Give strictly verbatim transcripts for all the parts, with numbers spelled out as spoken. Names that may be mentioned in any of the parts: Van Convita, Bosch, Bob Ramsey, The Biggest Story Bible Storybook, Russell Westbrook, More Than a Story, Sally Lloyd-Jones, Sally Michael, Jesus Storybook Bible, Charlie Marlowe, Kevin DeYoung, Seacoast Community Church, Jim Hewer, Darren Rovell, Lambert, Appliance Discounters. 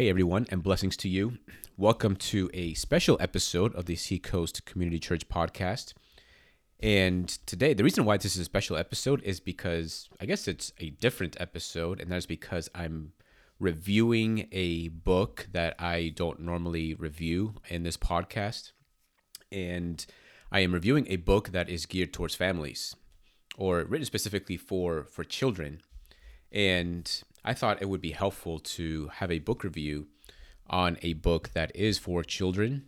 Hey everyone, and blessings to you. Welcome to a special episode of the Seacoast Community Church podcast. And today, the reason why this is a special episode is because, I guess it's a different episode, and that is because I'm reviewing a book that I don't normally review in this podcast. And I am reviewing a book that is geared towards families, or written specifically for, for children. And I thought it would be helpful to have a book review on a book that is for children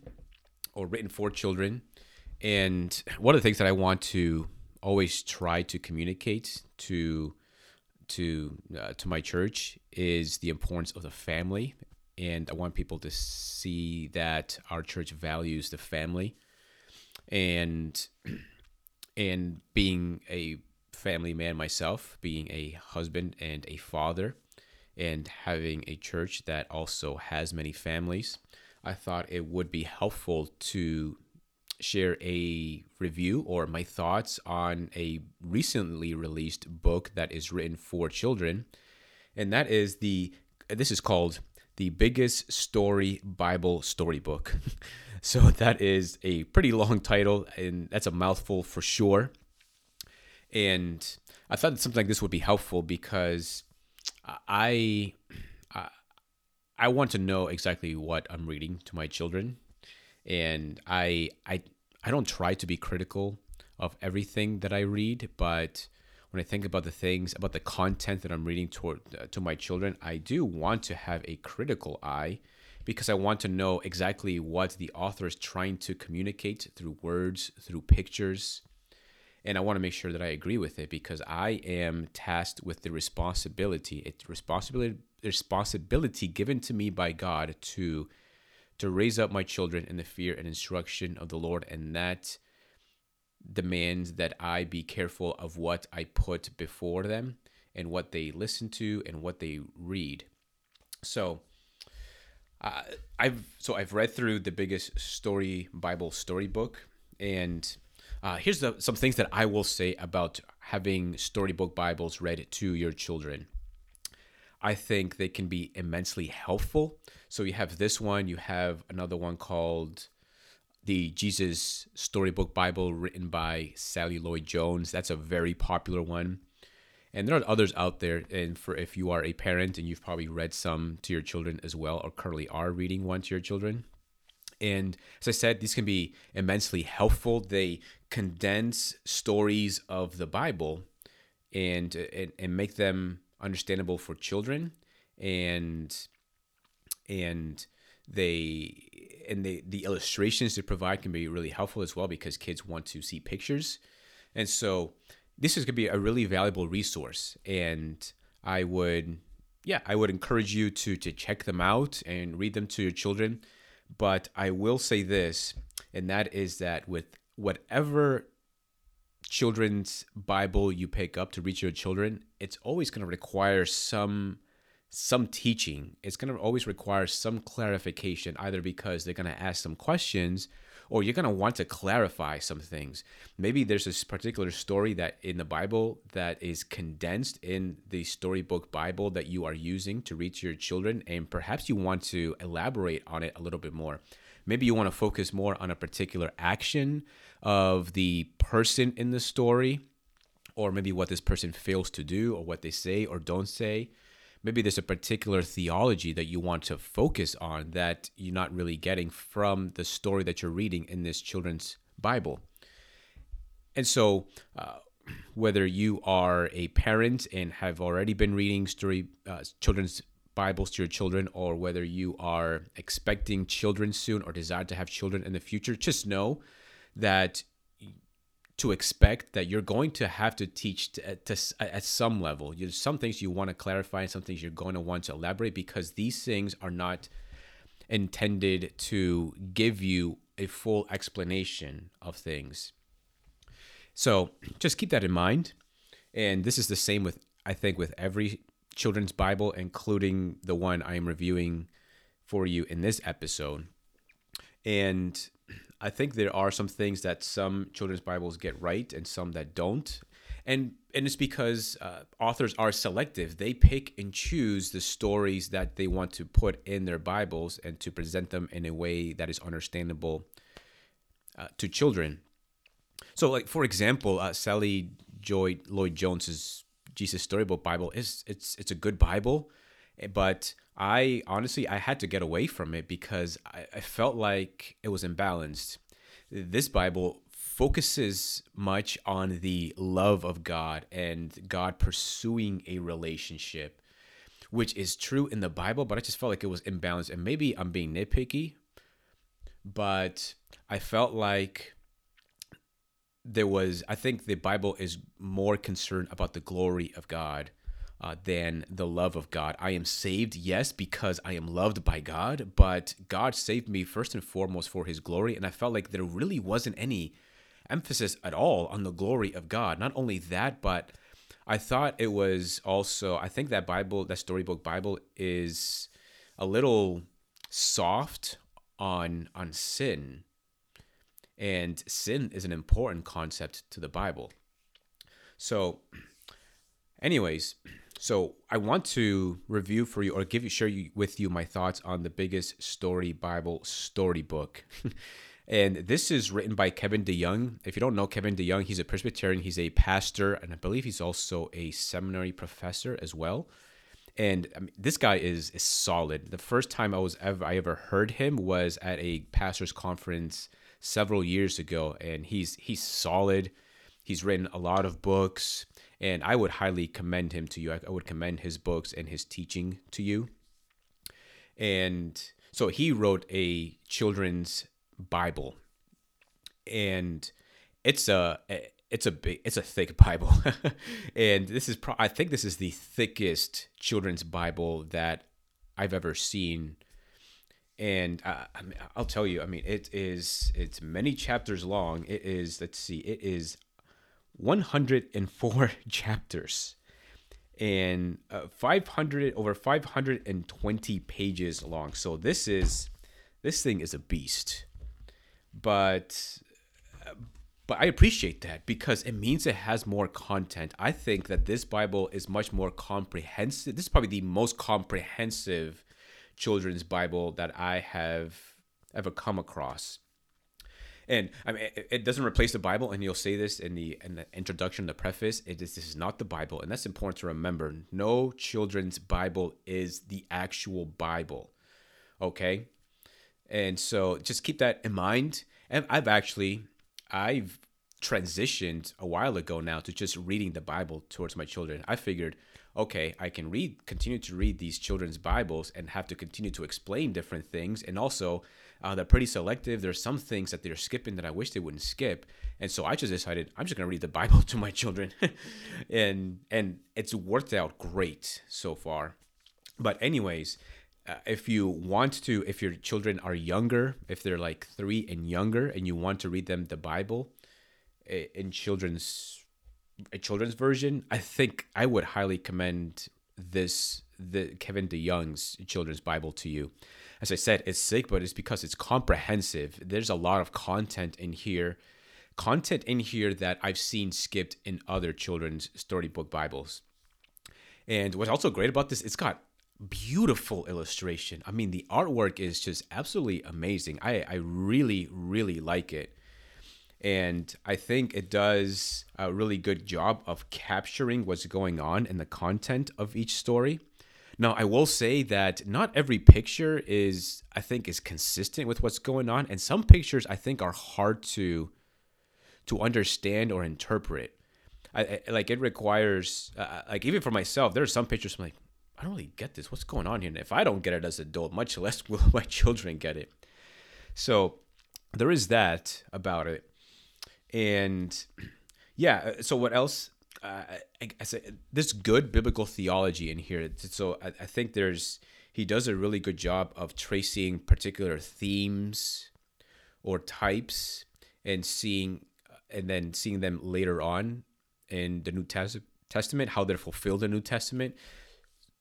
or written for children. And one of the things that I want to always try to communicate to to uh, to my church is the importance of the family. And I want people to see that our church values the family and and being a family man myself, being a husband and a father, and having a church that also has many families, I thought it would be helpful to share a review or my thoughts on a recently released book that is written for children, and that is the, this is called The Biggest Story Bible Storybook. So that is a pretty long title, and that's a mouthful for sure. And I thought that something like this would be helpful because I, I I want to know exactly what I'm reading to my children, and I I I don't try to be critical of everything that I read, but when I think about the things about the content that I'm reading toward uh, to my children, I do want to have a critical eye because I want to know exactly what the author is trying to communicate through words, through pictures. And I want to make sure that I agree with it because I am tasked with the responsibility, it's responsibility, responsibility given to me by God to, to raise up my children in the fear and instruction of the Lord. And that demands that I be careful of what I put before them and what they listen to and what they read. So uh, I've so I've read through The Biggest Story Bible Storybook, and Uh, here's the, some things that I will say about having storybook Bibles read to your children. I think they can be immensely helpful. So you have this one, you have another one called the Jesus Storybook Bible written by Sally Lloyd-Jones. That's a very popular one. And there are others out there. And for if you are a parent and you've probably read some to your children as well, or currently are reading one to your children. And as I said, these can be immensely helpful. They condense stories of the Bible and, and and make them understandable for children, and and they and they the illustrations they provide can be really helpful as well because kids want to see pictures. And so this is going to be a really valuable resource, and I would yeah, I would encourage you to to check them out and read them to your children. But I will say this, and that is that with whatever children's Bible you pick up to reach your children, it's always going to require some some teaching. It's going to always require some clarification, either because they're going to ask some questions or you're going to want to clarify some things. Maybe there's this particular story that in the Bible that is condensed in the storybook Bible that you are using to read to your children, and perhaps you want to elaborate on it a little bit more. Maybe you want to focus more on a particular action of the person in the story, or maybe what this person fails to do, or what they say or don't say. Maybe there's a particular theology that you want to focus on that you're not really getting from the story that you're reading in this children's Bible. And so uh, whether you are a parent and have already been reading story uh, children's Bibles to your children, or whether you are expecting children soon or desire to have children in the future, just know that to expect that you're going to have to teach to, to, at some level. There's some things you want to clarify and some things you're going to want to elaborate, because these things are not intended to give you a full explanation of things. So just keep that in mind. And this is the same with, I think, with every children's Bible, including the one I am reviewing for you in this episode. And I think there are some things that some children's Bibles get right and some that don't. And and it's because uh, authors are selective. They pick and choose the stories that they want to put in their Bibles and to present them in a way that is understandable uh, to children. So, like for example, uh, Sally Lloyd-Jones's Jesus Storybook Bible is it's it's a good Bible, but I honestly I had to get away from it because I, I felt like it was imbalanced. This Bible focuses much on the love of God and God pursuing a relationship, which is true in the Bible, but I just felt like it was imbalanced. And maybe I'm being nitpicky, but I felt like there was, I think the Bible is more concerned about the glory of God uh, than the love of God. I am saved, yes, because I am loved by God, but God saved me first and foremost for his glory. And I felt like there really wasn't any emphasis at all on the glory of God. Not only that, but I thought it was also, I think that Bible, that storybook Bible is a little soft on on sin. And sin is an important concept to the Bible. So anyways, so I want to review for you or give you share you, with you my thoughts on The Biggest Story Bible Storybook. And this is written by Kevin DeYoung. If you don't know Kevin DeYoung, he's a Presbyterian, he's a pastor, and I believe he's also a seminary professor as well. And I mean, this guy is, is solid. The first time I was ever I ever heard him was at a pastor's conference several years ago, and he's he's solid. He's written a lot of books, and I would highly commend him to you. I, I would commend his books and his teaching to you. And so he wrote a children's Bible, and it's a it's a big it's a thick Bible, and this is pro- I think this is the thickest children's Bible that I've ever seen. And uh, I mean, I'll tell you, I mean, it is it's many chapters long. It is let's see, it is one hundred four chapters and uh, five hundred over five hundred twenty pages long. So this is. This thing is a beast, but but I appreciate that because it means it has more content. I think that this Bible is much more comprehensive. This is probably the most comprehensive children's Bible that I have ever come across. And I mean, it, it doesn't replace the Bible, and you'll say this in the in the introduction, the preface. It is this is not the Bible, and that's important to remember. No children's Bible is the actual Bible, okay? And so just keep that in mind. And I've actually, I've transitioned a while ago now to just reading the Bible towards my children. I figured, okay, I can read, continue to read these children's Bibles and have to continue to explain different things. And also, uh, they're pretty selective. There's some things that they're skipping that I wish they wouldn't skip. And so I just decided I'm just going to read the Bible to my children. and and it's worked out great so far. But anyways, Uh, if you want to, if your children are younger, if they're like three and younger, and you want to read them the Bible in children's a children's version, I think I would highly commend this the Kevin DeYoung's children's Bible to you. As I said, it's sick, but it's because it's comprehensive. There's a lot of content in here, content in here that I've seen skipped in other children's storybook Bibles. And what's also great about this, it's got beautiful illustration. I mean, the artwork is just absolutely amazing. I, I really, really like it. And I think it does a really good job of capturing what's going on in the content of each story. Now, I will say that not every picture is, I think, is consistent with what's going on. And some pictures, I think, are hard to, to understand or interpret. I, I like, it requires, uh, like, even for myself, there are some pictures I'm like, I don't really get this. What's going on here? And if I don't get it as an adult, much less will my children get it. So there is that about it. And yeah, so what else? Uh, I, I said, there's good biblical theology in here. So I, I think there's, he does a really good job of tracing particular themes or types and seeing, and then seeing them later on in the New Testament, how they're fulfilled in the New Testament.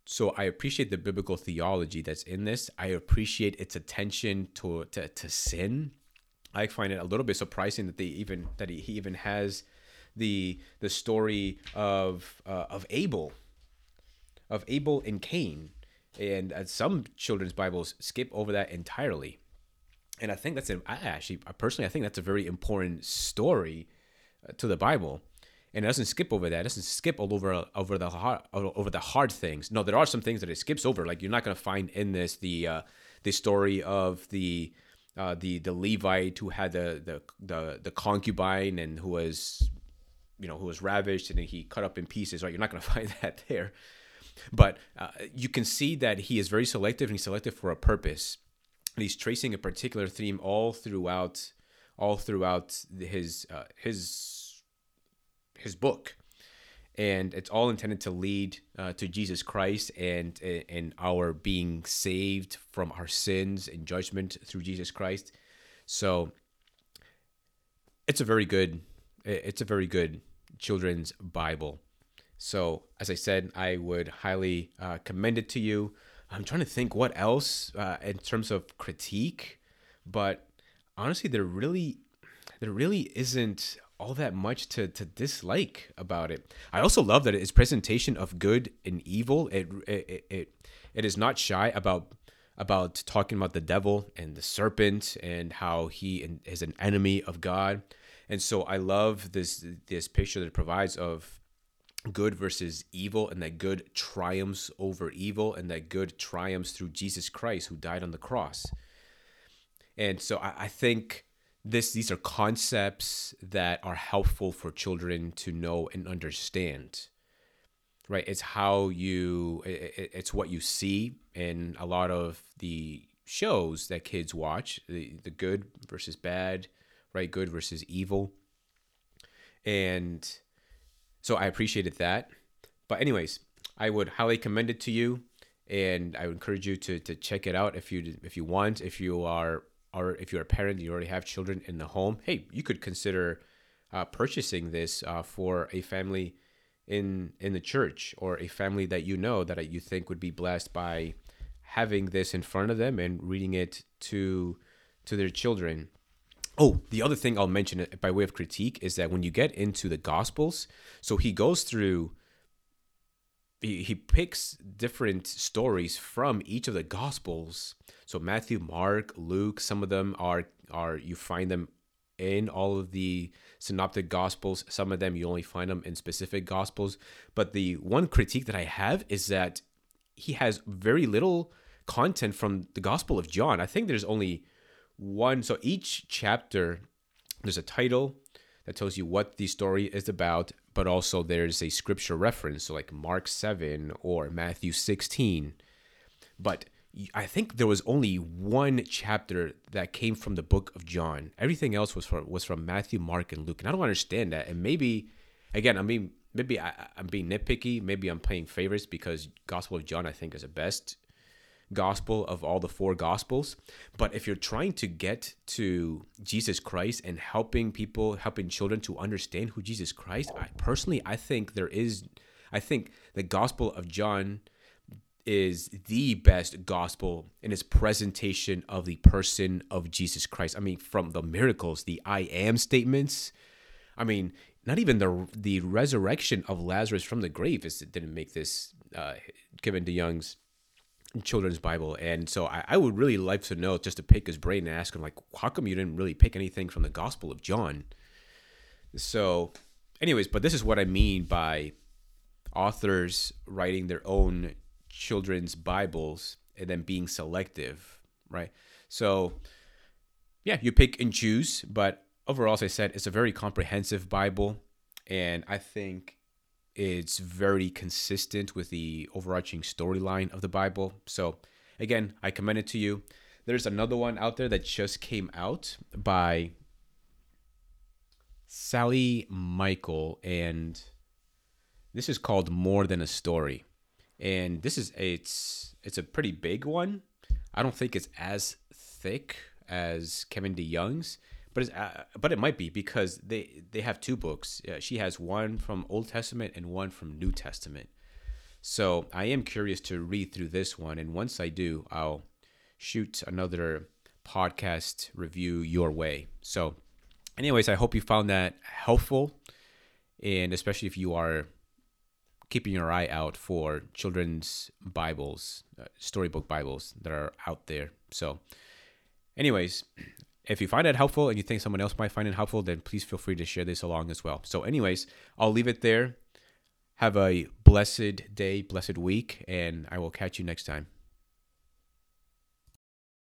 So I appreciate the biblical theology that's in this. I appreciate its attention to, to to sin. I find it a little bit surprising that they even that he even has the the story of uh, of Abel, of Abel and Cain, and uh, some children's Bibles skip over that entirely. And I think that's an, I actually personally I think that's a very important story to the Bible, and it doesn't skip over that. It doesn't skip all over over the hard over the hard things. No, there are some things that it skips over. Like, you're not going to find in this the uh, the story of the uh, the the Levite who had the, the the the concubine and who was you know who was ravished and then he cut up in pieces. Right, you're not going to find that there. But uh, you can see that he is very selective, and he's selective for a purpose. And he's tracing a particular theme all throughout, all throughout his uh, his his book, and it's all intended to lead uh, to Jesus Christ and and our being saved from our sins and judgment through Jesus Christ. So it's a very good, it's a very good children's Bible. So as I said, I would highly uh, commend it to you. I'm trying to think what else uh, in terms of critique, but honestly, there really, there really isn't all that much to, to dislike about it. I also love that its presentation of good and evil, it it it it is not shy about about talking about the devil and the serpent and how he is an enemy of God, and so I love this this picture that it provides of good versus evil, and that good triumphs over evil, and that good triumphs through Jesus Christ who died on the cross. And so I, I think this these are concepts that are helpful for children to know and understand, right? It's how you, it, it's what you see in a lot of the shows that kids watch, the, the good versus bad, right? Good versus evil. And so I appreciated that. But anyways, I would highly commend it to you, and I would encourage you to to check it out if you if you want. If you are or if you're a parent, you already have children in the home, hey, you could consider uh, purchasing this uh, for a family in in the church, or a family that you know that you think would be blessed by having this in front of them and reading it to to their children. Oh, the other thing I'll mention by way of critique is that when you get into the Gospels, so he goes through, he, he picks different stories from each of the Gospels. So Matthew, Mark, Luke, some of them are, are you find them in all of the synoptic Gospels. Some of them you only find them in specific Gospels. But the one critique that I have is that he has very little content from the Gospel of John. I think there's only one, so each chapter, there's a title that tells you what the story is about, but also there's a scripture reference, so like Mark seven or Matthew sixteen. But I think there was only one chapter that came from the book of John. Everything else was from was from Matthew, Mark, and Luke, and I don't understand that. And maybe, again, I mean, maybe I, I'm being nitpicky, maybe I'm playing favorites because Gospel of John I think is the best gospel of all the four gospels. But if you're trying to get to Jesus Christ and helping people, helping children to understand who Jesus Christ, I personally, I think there is, I think the Gospel of John is the best gospel in its presentation of the person of Jesus Christ. I mean, from the miracles, the I am statements, I mean, not even the the resurrection of Lazarus from the grave is, didn't make this uh, Kevin DeYoung's children's Bible. And so I, I would really like to know, just to pick his brain and ask him, like, how come you didn't really pick anything from the Gospel of John? So anyways, but this is what I mean by authors writing their own children's Bibles and then being selective, right? So yeah, you pick and choose, but overall, as I said, it's a very comprehensive Bible, and I think it's very consistent with the overarching storyline of the Bible. So again, I commend it to you. There's another one out there that just came out by Sally Michael, and this is called More Than a Story. And this is a, it's it's a pretty big one. I don't think it's as thick as Kevin DeYoung's. But it's, uh, but it might be because they, they have two books. Uh, she has one from Old Testament and one from New Testament. So I am curious to read through this one. And once I do, I'll shoot another podcast review your way. So anyways, I hope you found that helpful. and especially if you are keeping your eye out for children's Bibles, uh, storybook Bibles that are out there. So anyways, if you find it helpful and you think someone else might find it helpful, then please feel free to share this along as well. So anyways, I'll leave it there. Have a blessed day, blessed week, and I will catch you next time.